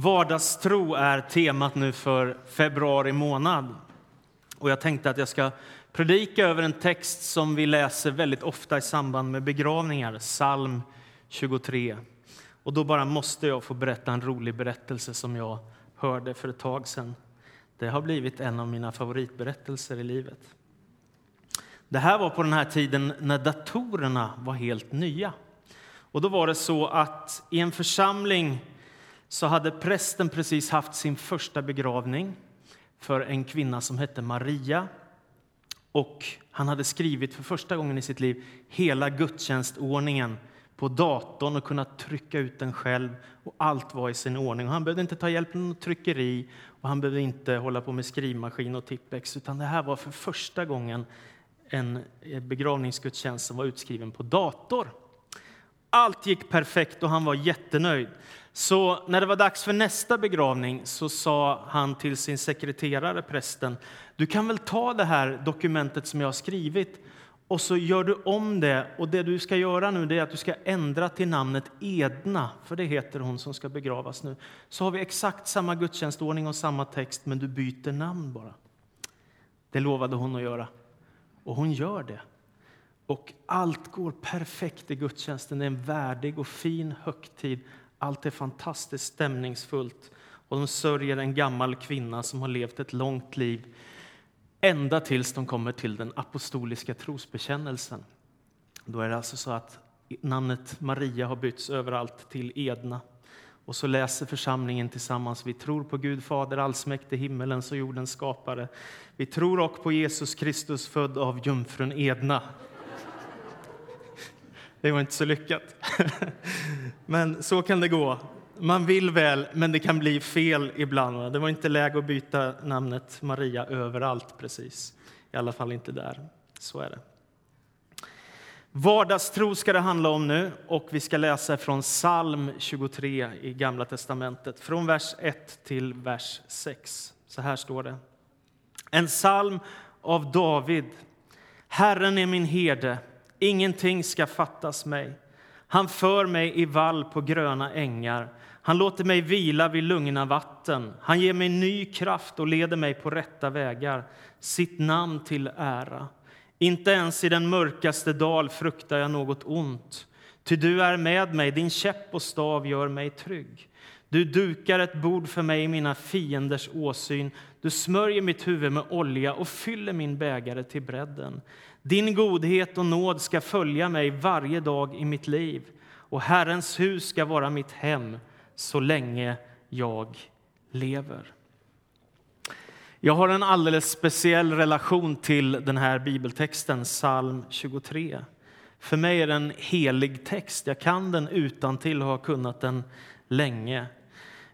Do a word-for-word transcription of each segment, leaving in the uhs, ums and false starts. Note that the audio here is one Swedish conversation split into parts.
Vardagstro är temat nu för februari månad. Och jag tänkte att jag ska predika över en text som vi läser väldigt ofta i samband med begravningar, Psalm tjugotre. Och då bara måste jag få berätta en rolig berättelse som jag hörde för ett tag sedan. Det har blivit en av mina favoritberättelser i livet. Det här var på den här tiden när datorerna var helt nya. Och då var det så att i en församling så hade prästen precis haft sin första begravning för en kvinna som hette Maria. Och han hade skrivit för första gången i sitt liv hela gudstjänstordningen på datorn och kunnat trycka ut den själv. Och allt var i sin ordning. Och han behövde inte ta hjälp med tryckeri och han behövde inte hålla på med skrivmaskin och tippex. Utan det här var för första gången en begravningsgudstjänst som var utskriven på dator. Allt gick perfekt och han var jättenöjd. Så när det var dags för nästa begravning så sa han till sin sekreterare, prästen: du kan väl ta det här dokumentet som jag har skrivit och så gör du om det. Och det du ska göra nu det är att du ska ändra till namnet Edna, för det heter hon som ska begravas nu. Så har vi exakt samma gudstjänstordning och samma text, men du byter namn bara. Det lovade hon att göra. Och hon gör det. Och allt går perfekt i gudstjänsten. Det är en värdig och fin högtid. Allt är fantastiskt stämningsfullt. Och de sörjer en gammal kvinna som har levt ett långt liv. Ända tills de kommer till den apostoliska trosbekännelsen. Då är det alltså så att namnet Maria har bytts överallt till Edna. Och så läser församlingen tillsammans. Vi tror på Gud Fader, allsmäktig, himmelens och jordens skapare. Vi tror också på Jesus Kristus, född av jungfrun Edna. Det var inte så lyckat. Men så kan det gå. Man vill väl, men det kan bli fel ibland. Det var inte läge att byta namnet Maria överallt precis. I alla fall inte där. Så är det. Vardagstro ska det handla om nu. Och vi ska läsa från Psalm tjugotre i Gamla testamentet. Från vers ett till vers sex. Så här står det. En psalm av David. Herren är min herde. Ingenting ska fattas mig. Han för mig i vall på gröna ängar. Han låter mig vila vid lugna vatten. Han ger mig ny kraft och leder mig på rätta vägar. Sitt namn till ära. Inte ens i den mörkaste dal fruktar jag något ont. Ty du är med mig, din käpp och stav gör mig trygg. Du dukar ett bord för mig i mina fienders åsyn. Du smörjer mitt huvud med olja och fyller min bägare till bredden. Din godhet och nåd ska följa mig varje dag i mitt liv. Och Herrens hus ska vara mitt hem så länge jag lever. Jag har en alldeles speciell relation till den här bibeltexten, Psalm tjugotre. För mig är den en helig text. Jag kan den utan till ha kunnat den länge.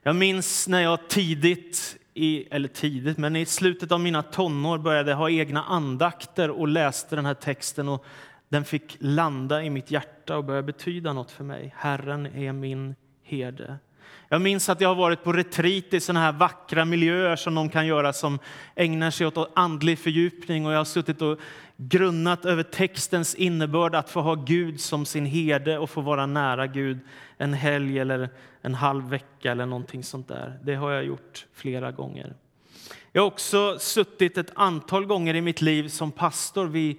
Jag minns när jag tidigt, i, eller tidigt, men i slutet av mina tonår började ha egna andakter och läste den här texten. Och den fick landa i mitt hjärta och börja betyda något för mig. Herren är min herde. Jag minns att jag har varit på retreat i såna här vackra miljöer som de kan göra som ägnar sig åt andlig fördjupning. Och jag har suttit och grunnat över textens innebörd att få ha Gud som sin herde och få vara nära Gud en helg eller en halv vecka eller någonting sånt där. Det har jag gjort flera gånger. Jag har också suttit ett antal gånger i mitt liv som pastor vid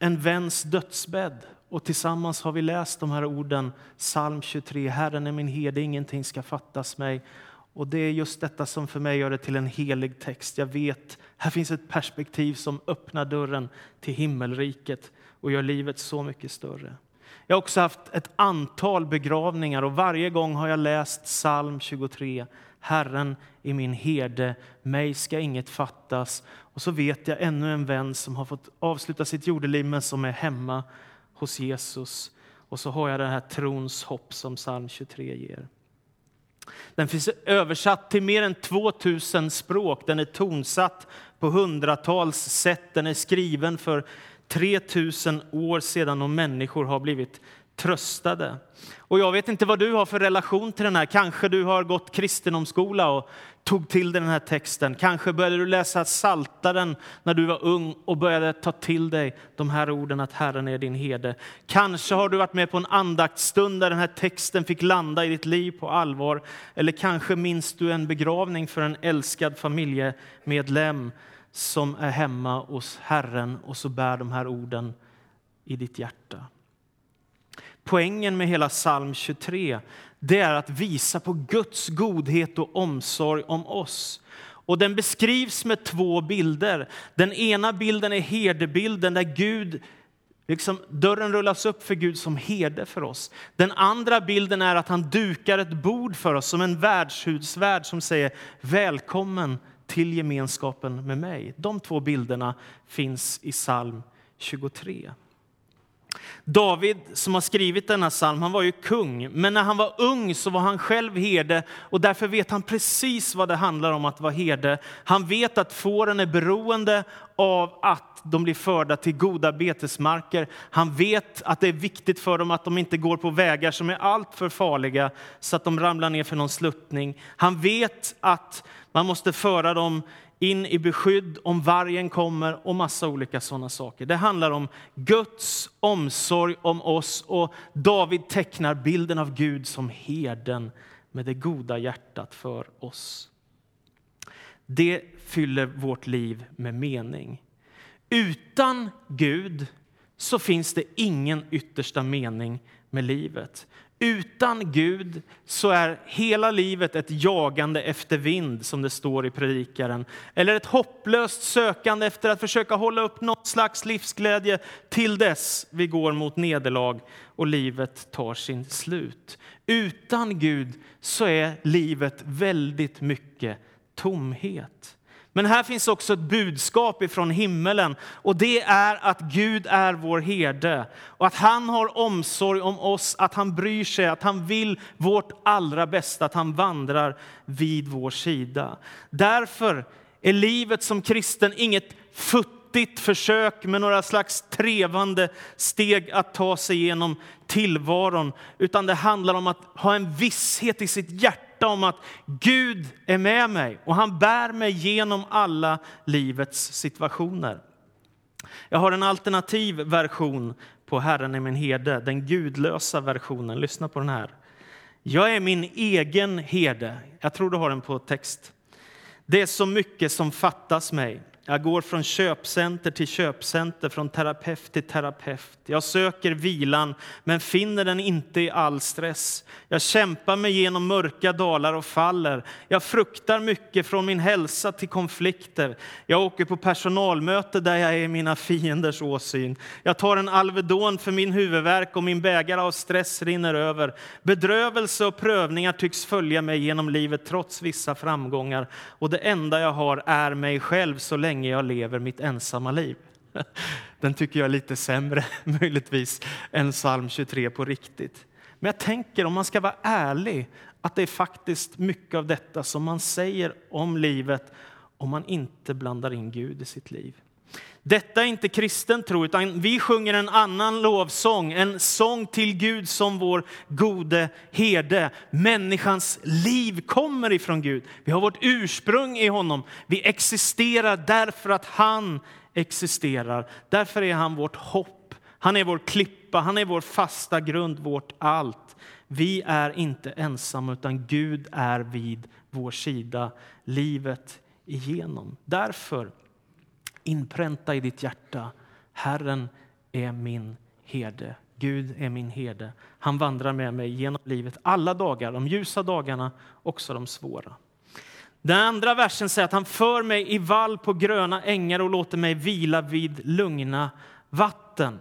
en väns dödsbädd. Och tillsammans har vi läst de här orden, Psalm tjugotre, Herren är min herde, ingenting ska fattas mig. Och det är just detta som för mig gör det till en helig text. Jag vet, här finns ett perspektiv som öppnar dörren till himmelriket och gör livet så mycket större. Jag har också haft ett antal begravningar och varje gång har jag läst Psalm tjugotre, Herren är min herde, mig ska inget fattas. Och så vet jag ännu en vän som har fått avsluta sitt jordeliv men som är hemma hos Jesus. Och så har jag det här trons hopp som Psalm tjugotre ger. Den finns översatt till mer än tvåtusen språk. Den är tonsatt på hundratals sätt. Den är skriven för tretusen år sedan och människor har blivit tröstade. Och jag vet inte vad du har för relation till den här. Kanske du har gått kristendomsskola och tog till den här texten. Kanske började du läsa Psaltaren när du var ung och började ta till dig de här orden att Herren är din herde. Kanske har du varit med på en andaktsstund där den här texten fick landa i ditt liv på allvar. Eller kanske minns du en begravning för en älskad familjemedlem som är hemma hos Herren och så bär de här orden i ditt hjärta. Poängen med hela psalm tjugotre, det är att visa på Guds godhet och omsorg om oss. Och den beskrivs med två bilder. Den ena bilden är herdebilden där Gud, liksom, dörren rullas upp för Gud som herde för oss. Den andra bilden är att han dukar ett bord för oss som en värdshudsvärd som säger välkommen till gemenskapen med mig. De två bilderna finns i psalm tjugotre. David som har skrivit denna psalm, han var ju kung, men när han var ung så var han själv herde och därför vet han precis vad det handlar om att vara herde. Han vet att fåren är beroende av att de blir förda till goda betesmarker. Han vet att det är viktigt för dem att de inte går på vägar som är allt för farliga så att de ramlar ner för någon sluttning. Han vet att man måste föra dem in i beskydd om vargen kommer och massa olika sådana saker. Det handlar om Guds omsorg om oss och David tecknar bilden av Gud som herden med det goda hjärtat för oss. Det fyller vårt liv med mening. Utan Gud så finns det ingen yttersta mening med livet. Utan Gud så är hela livet ett jagande efter vind som det står i predikaren. Eller ett hopplöst sökande efter att försöka hålla upp något slags livsglädje till dess vi går mot nederlag och livet tar sin slut. Utan Gud så är livet väldigt mycket tomhet. Men här finns också ett budskap ifrån himmelen och det är att Gud är vår herde och att han har omsorg om oss, att han bryr sig, att han vill vårt allra bästa, att han vandrar vid vår sida. Därför är livet som kristen inget futtigt försök med några slags trevande steg att ta sig igenom tillvaron, utan det handlar om att ha en visshet i sitt hjärta om att Gud är med mig och han bär mig genom alla livets situationer. Jag har en alternativ version på Herren är min herde, den gudlösa versionen. Lyssna på den här. Jag är min egen herde. Jag tror du har den på text. Det är så mycket som fattas mig. Jag går från köpcenter till köpcenter, från terapeut till terapeut. Jag söker vilan, men finner den inte i all stress. Jag kämpar mig genom mörka dalar och faller. Jag fruktar mycket från min hälsa till konflikter. Jag åker på personalmöte där jag är mina fienders åsyn. Jag tar en Alvedon för min huvudvärk och min bägare av stress rinner över. Bedrövelse och prövningar tycks följa mig genom livet trots vissa framgångar. Och det enda jag har är mig själv så länge jag lever mitt ensamma liv. Den tycker jag är lite sämre möjligtvis än psalm tjugotre på riktigt. Men jag tänker, om man ska vara ärlig, att det är faktiskt mycket av detta som man säger om livet om man inte blandar in Gud i sitt liv. Detta är inte kristen tro, utan vi sjunger en annan lovsång, en sång till Gud som vår gode herde. Människans liv kommer ifrån Gud. Vi har vårt ursprung i honom. Vi existerar därför att han existerar. Därför är han vårt hopp. Han är vår klippa, han är vår fasta grund, vårt allt. Vi är inte ensamma, utan Gud är vid vår sida livet igenom. Därför inpränta i ditt hjärta: Herren är min herde. Gud är min herde. Han vandrar med mig genom livet alla dagar, de ljusa dagarna, också de svåra. Den andra versen säger att han för mig i vall på gröna ängar och låter mig vila vid lugna vatten.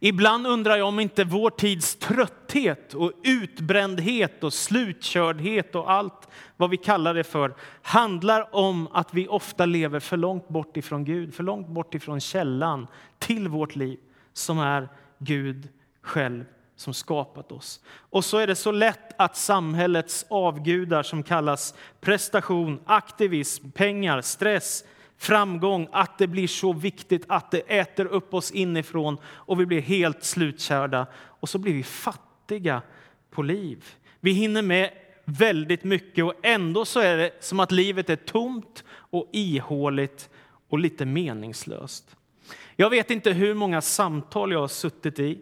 Ibland undrar jag om inte vår tids trötthet och utbrändhet och slutkördhet och allt vad vi kallar det för handlar om att vi ofta lever för långt bort ifrån Gud, för långt bort ifrån källan till vårt liv som är Gud själv som skapat oss. Och så är det så lätt att samhällets avgudar som kallas prestation, aktivism, pengar, stress, framgång, att det blir så viktigt att det äter upp oss inifrån och vi blir helt slutkörda. Och så blir vi fattiga på liv. Vi hinner med väldigt mycket och ändå så är det som att livet är tomt och ihåligt och lite meningslöst. Jag vet inte hur många samtal jag har suttit i,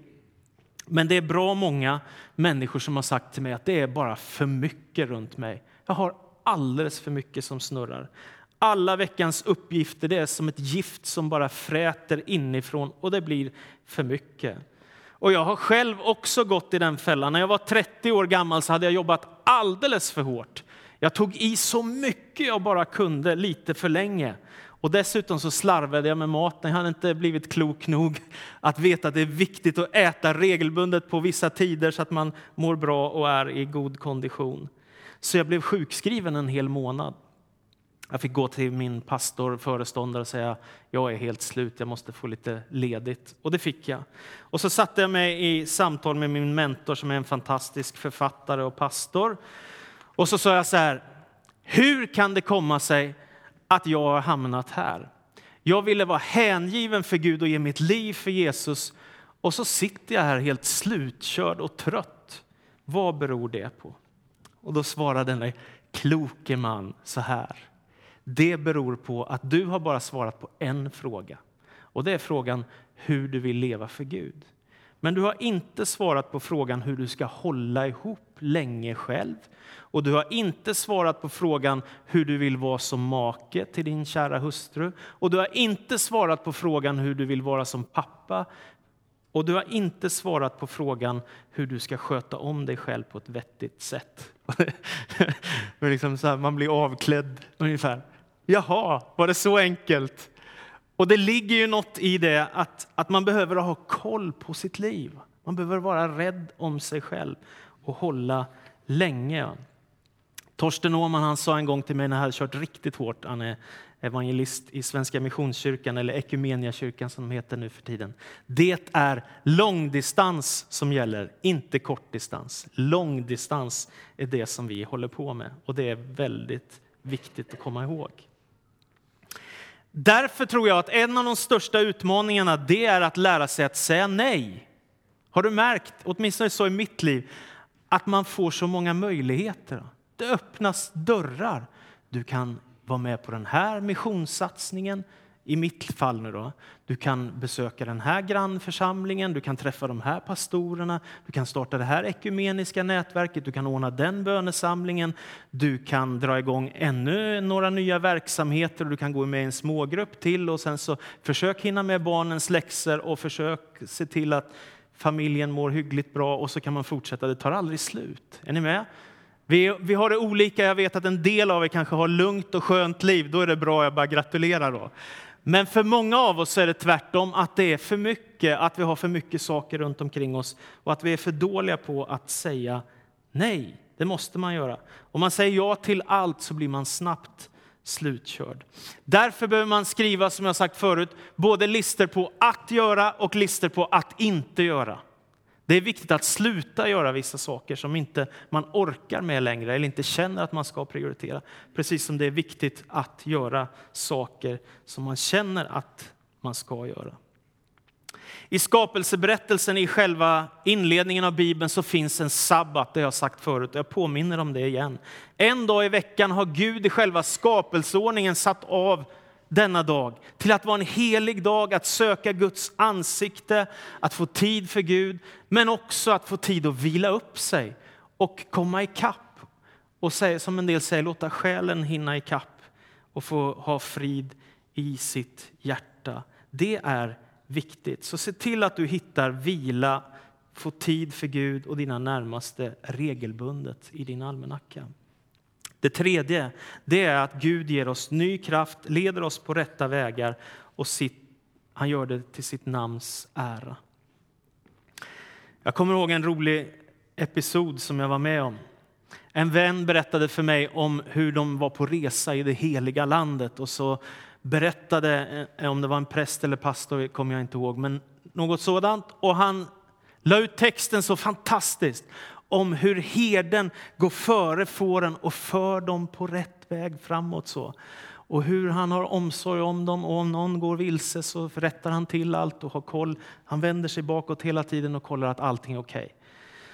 men det är bra många människor som har sagt till mig att det är bara för mycket runt mig. Jag har alldeles för mycket som snurrar. Alla veckans uppgifter, det är som ett gift som bara fräter inifrån och det blir för mycket. Och jag har själv också gått i den fällan. När jag var trettio år gammal så hade jag jobbat alldeles för hårt. Jag tog i så mycket jag bara kunde lite för länge. Och dessutom så slarvade jag med maten. Jag hade inte blivit klok nog att veta att det är viktigt att äta regelbundet på vissa tider så att man mår bra och är i god kondition. Så jag blev sjukskriven en hel månad. Jag fick gå till min pastor, föreståndare och säga jag är helt slut, jag måste få lite ledigt. Och det fick jag. Och så satte jag mig i samtal med min mentor som är en fantastisk författare och pastor. Och så sa jag så här, hur kan det komma sig att jag har hamnat här? Jag ville vara hängiven för Gud och ge mitt liv för Jesus. Och så sitter jag här helt slutkörd och trött. Vad beror det på? Och då svarade den där kloke man så här. Det beror på att du har bara svarat på en fråga. Och det är frågan hur du vill leva för Gud. Men du har inte svarat på frågan hur du ska hålla ihop länge själv. Och du har inte svarat på frågan hur du vill vara som make till din kära hustru. Och du har inte svarat på frågan hur du vill vara som pappa. Och du har inte svarat på frågan hur du ska sköta om dig själv på ett vettigt sätt. Det är liksom så här, man blir avklädd ungefär. Jaha, var det så enkelt? Och det ligger ju något i det att, att man behöver ha koll på sitt liv. Man behöver vara rädd om sig själv och hålla länge. Torsten Åhman, han sa en gång till mig när jag hade kört riktigt hårt. Han är evangelist i Svenska Missionskyrkan eller Ekumeniakyrkan som de heter nu för tiden. Det är långdistans som gäller, inte kortdistans. Långdistans är det som vi håller på med och det är väldigt viktigt att komma ihåg. Därför tror jag att en av de största utmaningarna det är att lära sig att säga nej. Har du märkt, åtminstone så i mitt liv, att man får så många möjligheter. Det öppnas dörrar. Du kan vara med på den här missionssatsningen, i mitt fall nu då. Du kan besöka den här grannförsamlingen, du kan träffa de här pastorerna, du kan starta det här ekumeniska nätverket, du kan ordna den bönesamlingen, du kan dra igång ännu några nya verksamheter och du kan gå med i en smågrupp till och sen så försök hinna med barnens läxor och försök se till att familjen mår hyggligt bra och så kan man fortsätta, det tar aldrig slut. Är ni med? Vi, vi har det olika, jag vet att en del av er kanske har lugnt och skönt liv, då är det bra, jag bara gratulerar då. Men för många av oss är det tvärtom att det är för mycket, att vi har för mycket saker runt omkring oss och att vi är för dåliga på att säga nej, det måste man göra. Om man säger ja till allt så blir man snabbt slutkörd. Därför behöver man skriva, som jag sagt förut, både lister på att göra och lister på att inte göra. Det är viktigt att sluta göra vissa saker som inte man orkar med längre eller inte känner att man ska prioritera. Precis som det är viktigt att göra saker som man känner att man ska göra. I skapelseberättelsen i själva inledningen av Bibeln så finns en sabbat, det jag har sagt förut och jag påminner om det igen. En dag i veckan har Gud i själva skapelseordningen satt av denna dag till att vara en helig dag, att söka Guds ansikte, att få tid för Gud, men också att få tid att vila upp sig och komma i kapp. Och säga, som en del säger, låta själen hinna i kapp och få ha frid i sitt hjärta. Det är viktigt. Så se till att du hittar vila, få tid för Gud och dina närmaste regelbundet i din almanacka. Det tredje, det är att Gud ger oss ny kraft, leder oss på rätta vägar och sitt, han gör det till sitt namns ära. Jag kommer ihåg en rolig episod som jag var med om. En vän berättade för mig om hur de var på resa i det heliga landet och så berättade, om det var en präst eller pastor kommer jag inte ihåg, men något sådant. Och han la ut texten så fantastiskt. Om hur herden går före fåren och för dem på rätt väg framåt så. och hur han har omsorg om dem. Och om någon går vilse så rättar han till allt och har koll. Han vänder sig bakåt hela tiden och kollar att allting är okej. Okay.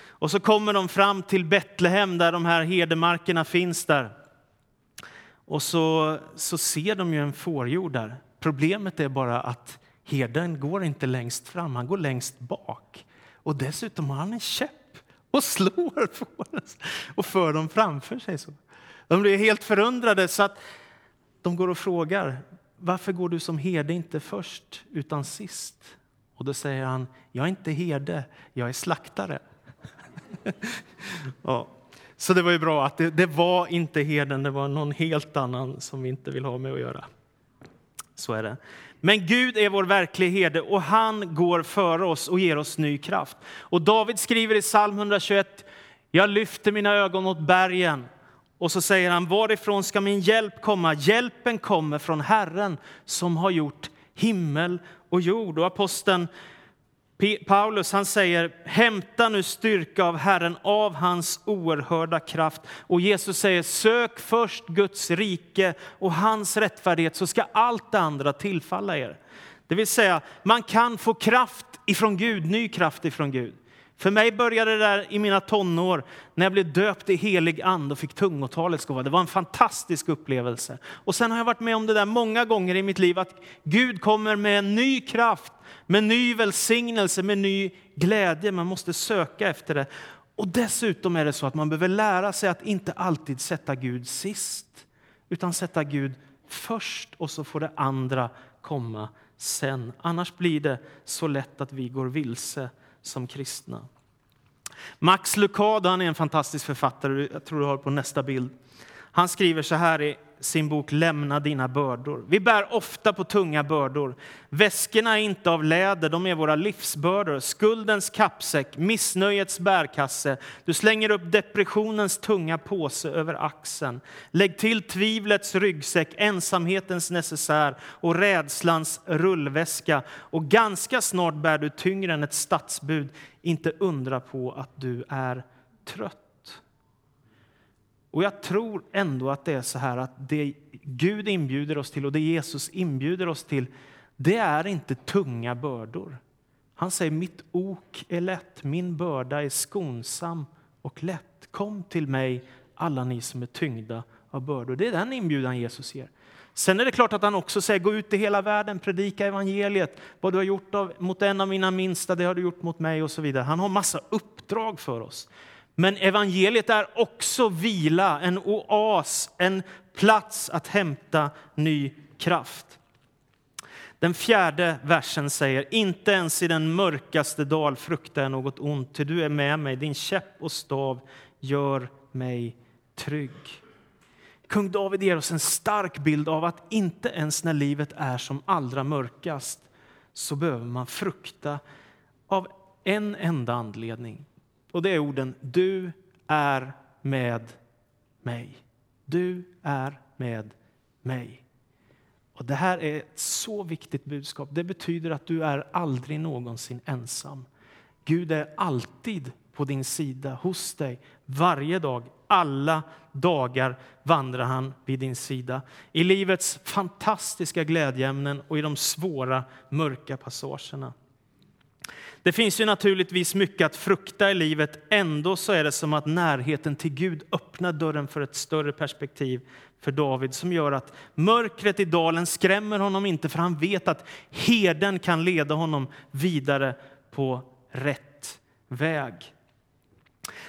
Och så kommer de fram till Betlehem där de här herdemarkerna finns där. Och så, så ser de ju en fårjord där. Problemet är bara att herden går inte längst fram, han går längst bak. Och dessutom har han en käpp och slår fåren och för dem framför sig. Så. De blir helt förundrade så att de går och frågar, varför går du som herde inte först utan sist? Och då säger han, jag är inte herde, jag är slaktare. Ja. Så det var ju bra att det, det var inte herden, det var någon helt annan som vi inte vill ha med att göra. Så är det. Men Gud är vår verkliga herde och han går före oss och ger oss ny kraft. Och David skriver i psalm hundratjugoett, jag lyfter mina ögon åt bergen. Och så säger han, varifrån ska min hjälp komma? Hjälpen kommer från Herren som har gjort himmel och jord. Och aposteln Paulus, han säger, hämta nu styrka av Herren, av hans oerhörda kraft. Och Jesus säger, sök först Guds rike och hans rättfärdighet, så ska allt det andra tillfalla er. Det vill säga, man kan få kraft ifrån Gud, ny kraft ifrån Gud. För mig började det där i mina tonår när jag blev döpt i helig and och fick tungotalets gåva. Det var en fantastisk upplevelse. Och sen har jag varit med om det där många gånger i mitt liv, att Gud kommer med en ny kraft, med ny välsignelse, med ny glädje. Man måste söka efter det. Och dessutom är det så att man behöver lära sig att inte alltid sätta Gud sist, utan sätta Gud först och så får det andra komma sen. Annars blir det så lätt att vi går vilse som kristna. Max Lucado, han är en fantastisk författare. Jag tror du har på nästa bild. Han skriver så här i sin bok Lämna dina bördor. Vi bär ofta på tunga bördor. Väskorna är inte av läder, de är våra livsbördor. Skuldens kappsäck, missnöjets bärkasse. Du slänger upp depressionens tunga påse över axeln. Lägg till tvivlets ryggsäck, ensamhetens necessär och rädslans rullväska. Och ganska snart bär du tyngre än ett stadsbud. Inte undra på att du är trött. Och jag tror ändå att det är så här att det Gud inbjuder oss till och det Jesus inbjuder oss till, det är inte tunga bördor. Han säger, mitt ok är lätt, min börda är skonsam och lätt. Kom till mig alla ni som är tyngda av bördor. Det är den inbjudan Jesus ger. Sen är det klart att han också säger, gå ut i hela världen, predika evangeliet. Vad du har gjort av, mot en av mina minsta, det har du gjort mot mig och så vidare. Han har massa uppdrag för oss. Men evangeliet är också vila, en oas, en plats att hämta ny kraft. Den fjärde versen säger, inte ens i den mörkaste dal fruktar jag något ont, ty du är med mig, din käpp och stav gör mig trygg. Kung David ger oss en stark bild av att inte ens när livet är som allra mörkast så behöver man frukta av en enda anledning. Och det är orden, du är med mig. Du är med mig. Och det här är ett så viktigt budskap. Det betyder att du är aldrig någonsin ensam. Gud är alltid på din sida, hos dig. Varje dag, alla dagar vandrar han vid din sida. I livets fantastiska glädjeämnen och i de svåra, mörka passagerna. Det finns ju naturligtvis mycket att frukta i livet. Ändå så är det som att närheten till Gud öppnar dörren för ett större perspektiv för David. Som gör att mörkret i dalen skrämmer honom inte. För han vet att herden kan leda honom vidare på rätt väg.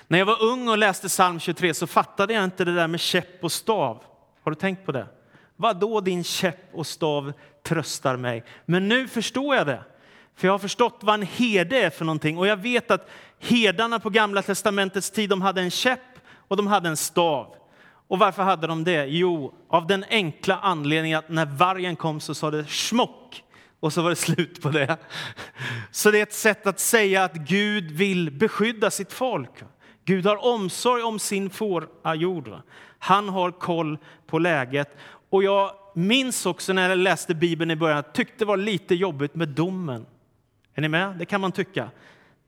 När jag var ung och läste psalm tjugotre så fattade jag inte det där med käpp och stav. Har du tänkt på det? Vadå, din käpp och stav tröstar mig? Men nu förstår jag det. För jag har förstått vad en herde är för någonting. Och jag vet att herdarna på Gamla testamentets tid, de hade en käpp och de hade en stav. Och varför hade de det? Jo, av den enkla anledningen att när vargen kom så sa det smock. Och så var det slut på det. Så det är ett sätt att säga att Gud vill beskydda sitt folk. Gud har omsorg om sin fårajord. Han har koll på läget. Och jag minns också när jag läste Bibeln i början att jag tyckte det var lite jobbigt med domen. Är ni med? Det kan man tycka.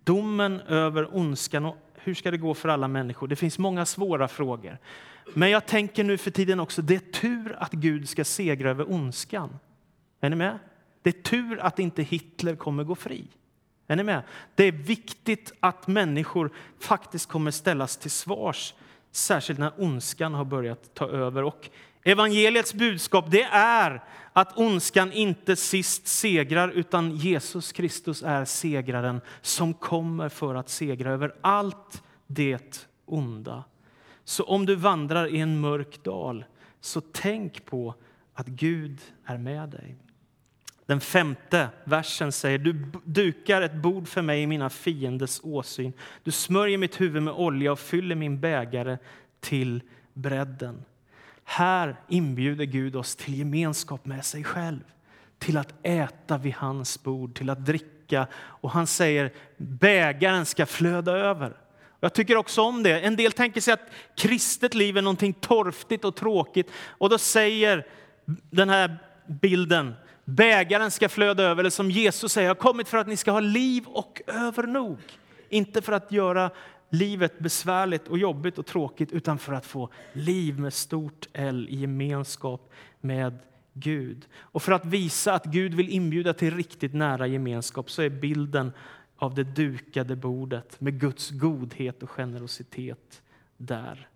Domen över ondskan och hur ska det gå för alla människor? Det finns många svåra frågor. Men jag tänker nu för tiden också, det är tur att Gud ska segra över ondskan. Är ni med? Det är tur att inte Hitler kommer gå fri. Är ni med? Det är viktigt att människor faktiskt kommer ställas till svars, särskilt när ondskan har börjat ta över. Och evangeliets budskap, det är att ondskan inte sist segrar, utan Jesus Kristus är segraren som kommer för att segra över allt det onda. Så om du vandrar i en mörk dal, så tänk på att Gud är med dig. Den femte versen säger: du dukar ett bord för mig i mina fienders åsyn. Du smörjer mitt huvud med olja och fyller min bägare till bredden. Här inbjuder Gud oss till gemenskap med sig själv. Till att äta vid hans bord, till att dricka. Och han säger, bägaren ska flöda över. Jag tycker också om det. En del tänker sig att kristet liv är någonting torftigt och tråkigt. Och då säger den här bilden, bägaren ska flöda över. Eller som Jesus säger, jag har kommit för att ni ska ha liv och övernog. Inte för att göra livet besvärligt och jobbigt och tråkigt, utan för att få liv med stort L i gemenskap med Gud. Och för att visa att Gud vill inbjuda till riktigt nära gemenskap, så är bilden av det dukade bordet med Guds godhet och generositet där.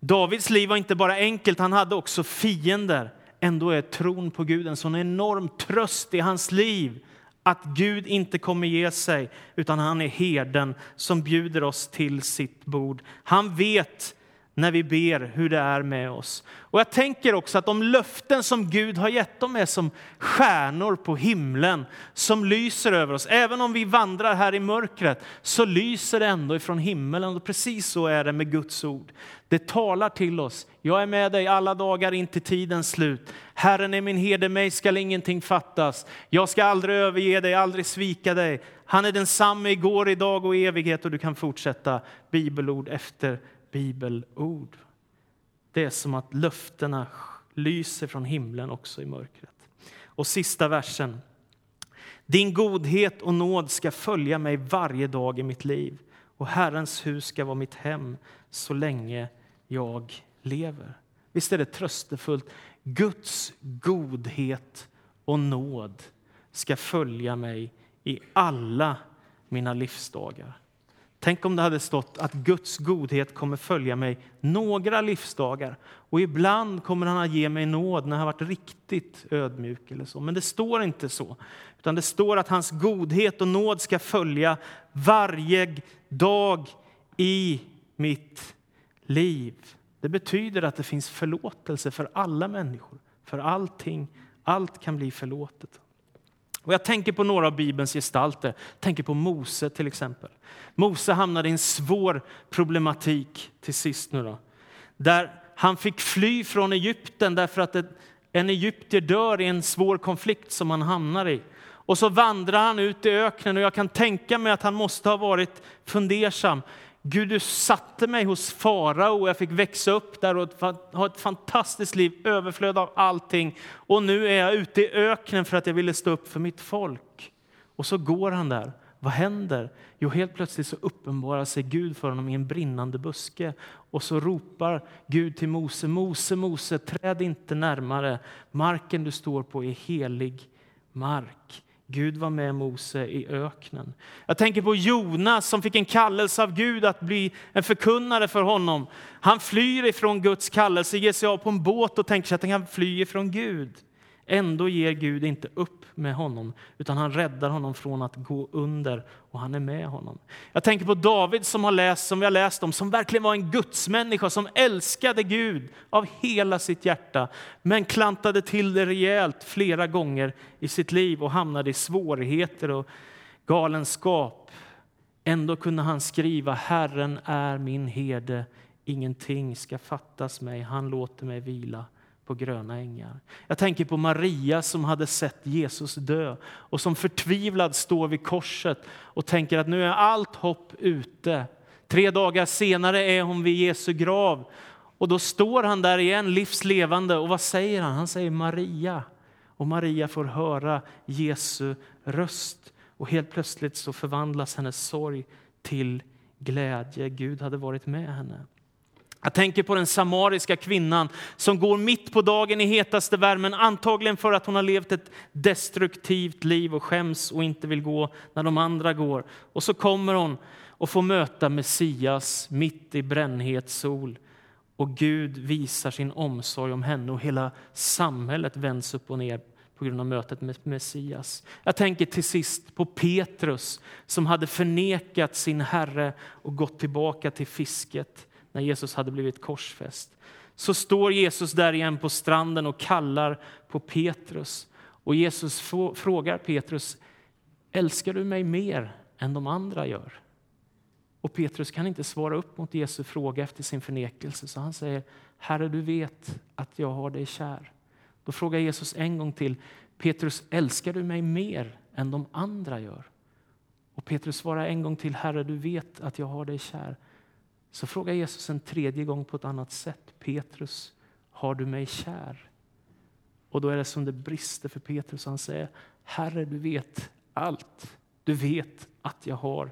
Davids liv var inte bara enkelt, han hade också fiender. Ändå är tron på Gud en sån enorm tröst i hans liv. Att Gud inte kommer ge sig, utan han är herden som bjuder oss till sitt bord. Han vet när vi ber hur det är med oss. Och jag tänker också att de löften som Gud har gett, dem är som stjärnor på himlen som lyser över oss. Även om vi vandrar här i mörkret, så lyser det ändå ifrån himmelen. Och precis så är det med Guds ord. Det talar till oss. Jag är med dig alla dagar in till tidens slut. Herren är min herde, mig skall ingenting fattas. Jag ska aldrig överge dig, aldrig svika dig. Han är densamme igår, idag och i evighet. Och du kan fortsätta bibelord efter bibelord. Det är som att löftena lyser från himlen också i mörkret. Och sista versen. Din godhet och nåd ska följa mig varje dag i mitt liv. Och Herrens hus ska vara mitt hem så länge jag lever. Visst är det tröstefullt. Guds godhet och nåd ska följa mig i alla mina livsdagar. Tänk om det hade stått att Guds godhet kommer följa mig några livsdagar. Och ibland kommer han att ge mig nåd när jag har varit riktigt ödmjuk eller så. Men det står inte så. Utan det står att hans godhet och nåd ska följa varje dag i mitt liv. Det betyder att det finns förlåtelse för alla människor. För allting. Allt kan bli förlåtet. Och jag tänker på några av Bibelns gestalter. Jag tänker på Mose till exempel. Mose hamnade i en svår problematik till sist nu då. Där han fick fly från Egypten därför att en egyptier dör i en svår konflikt som han hamnar i. Och så vandrar han ut i öknen, och jag kan tänka mig att han måste ha varit fundersam. Gud, du satte mig hos farao och jag fick växa upp där och ha ett fantastiskt liv, överflöd av allting. Och nu är jag ute i öknen för att jag ville stå upp för mitt folk. Och så går han där. Vad händer? Jo, helt plötsligt så uppenbarar sig Gud för honom i en brinnande buske. Och så ropar Gud till Mose, Mose, Mose, träd inte närmare. Marken du står på är helig mark. Gud var med Mose i öknen. Jag tänker på Jonas som fick en kallelse av Gud att bli en förkunnare för honom. Han flyr ifrån Guds kallelse, ger sig av på en båt och tänker sig att han kan fly ifrån Gud. Ändå ger Gud inte upp med honom, utan han räddar honom från att gå under, och han är med honom. Jag tänker på David som har läst, som vi har läst om, som verkligen var en gudsmänniska som älskade Gud av hela sitt hjärta, men klantade till det rejält flera gånger i sitt liv och hamnade i svårigheter och galenskap. Ändå kunde han skriva: Herren är min herde, ingenting ska fattas mig, han låter mig vila på gröna ängar. Jag tänker på Maria som hade sett Jesus dö och som förtvivlad står vid korset och tänker att nu är allt hopp ute. Tre dagar senare är hon vid Jesu grav, och då står han där igen livslevande, och vad säger han? Han säger Maria, och Maria får höra Jesu röst, och helt plötsligt så förvandlas hennes sorg till glädje. Gud hade varit med henne. Jag tänker på den samariska kvinnan som går mitt på dagen i hetaste värmen, antagligen för att hon har levt ett destruktivt liv och skäms och inte vill gå när de andra går. Och så kommer hon och får möta Messias mitt i brännhet sol. Och Gud visar sin omsorg om henne och hela samhället vänds upp och ner på grund av mötet med Messias. Jag tänker till sist på Petrus som hade förnekat sin herre och gått tillbaka till fisket när Jesus hade blivit korsfäst. Så står Jesus där igen på stranden och kallar på Petrus. Och Jesus frågar Petrus, älskar du mig mer än de andra gör? Och Petrus kan inte svara upp mot Jesu fråga efter sin förnekelse. Så han säger, Herre, du vet att jag har dig kär. Då frågar Jesus en gång till, Petrus, älskar du mig mer än de andra gör? Och Petrus svarar en gång till, Herre, du vet att jag har dig kär. Så frågar Jesus en tredje gång på ett annat sätt, Petrus, har du mig kär? Och då är det som det brister för Petrus. Han säger, Herre, du vet allt. Du vet att jag har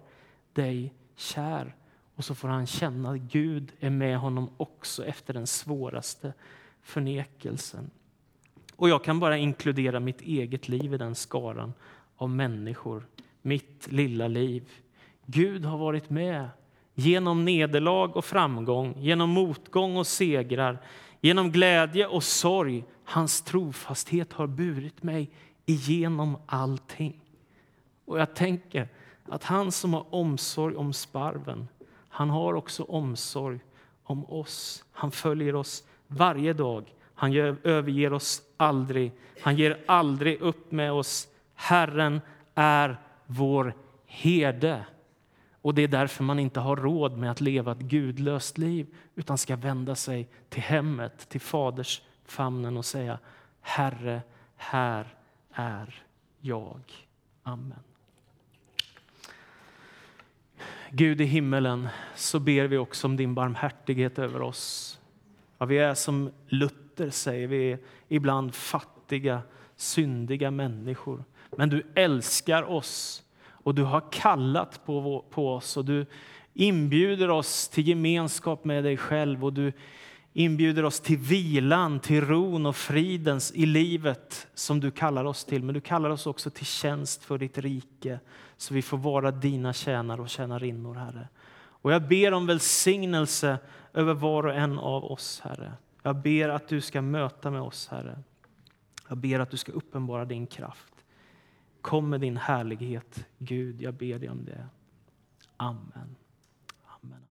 dig kär. Och så får han känna att Gud är med honom också efter den svåraste förnekelsen. Och jag kan bara inkludera mitt eget liv i den skaran av människor. Mitt lilla liv. Gud har varit med genom nederlag och framgång. Genom motgång och segrar. Genom glädje och sorg. Hans trofasthet har burit mig igenom allting. Och jag tänker att han som har omsorg om sparven, han har också omsorg om oss. Han följer oss varje dag. Han gör, överger oss aldrig. Han ger aldrig upp med oss. Herren är vår herde. Och det är därför man inte har råd med att leva ett gudlöst liv, utan ska vända sig till hemmet, till faders famnen och säga, Herre, här är jag. Amen. Gud i himmelen, så ber vi också om din barmhärtighet över oss. Ja, vi är som Luther säger, vi är ibland fattiga, syndiga människor. Men du älskar oss och du har kallat på, på oss och du inbjuder oss till gemenskap med dig själv. Och du inbjuder oss till vilan, till ron och fridens i livet som du kallar oss till. Men du kallar oss också till tjänst för ditt rike. Så vi får vara dina tjänare och tjänarinnor, Herre. Och jag ber om välsignelse över var och en av oss, Herre. Jag ber att du ska möta med oss, Herre. Jag ber att du ska uppenbara din kraft. Kom med din härlighet, Gud. Jag ber dig om det. Amen.